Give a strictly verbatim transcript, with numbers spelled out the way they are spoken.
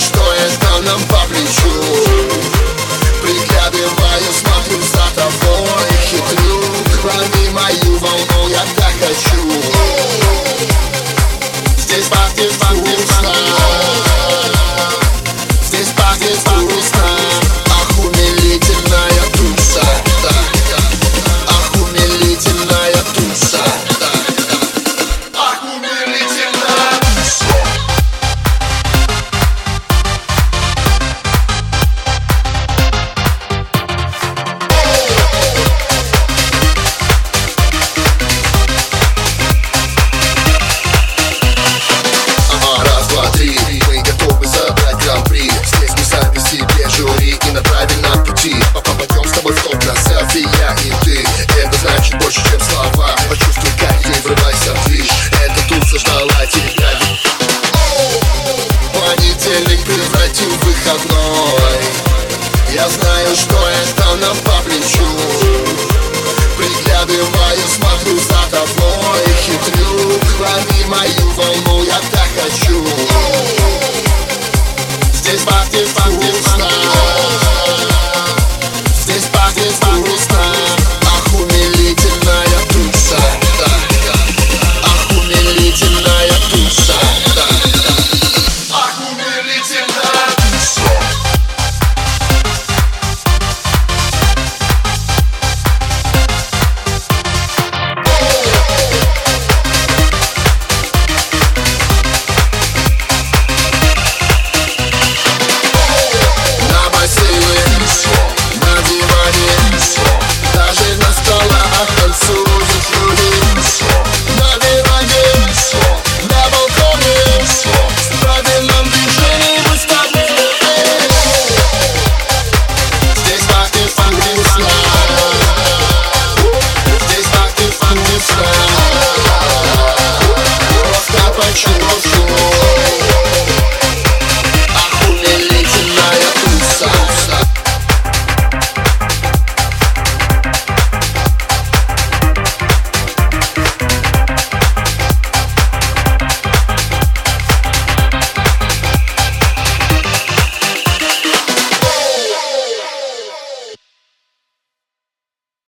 что это нам по плечу. Приглядываю, смотрю за тобой, хитрю, лови мою волну, я так хочу. Здесь пахнет вкусно, здесь пахнет вкусно. Ах, умилительная туса, ах, умилительная туса. Я знаю, что это нам по плечу. Приглядываю, смотрю за тобой, хитрю, лови мою волну, я так хочу.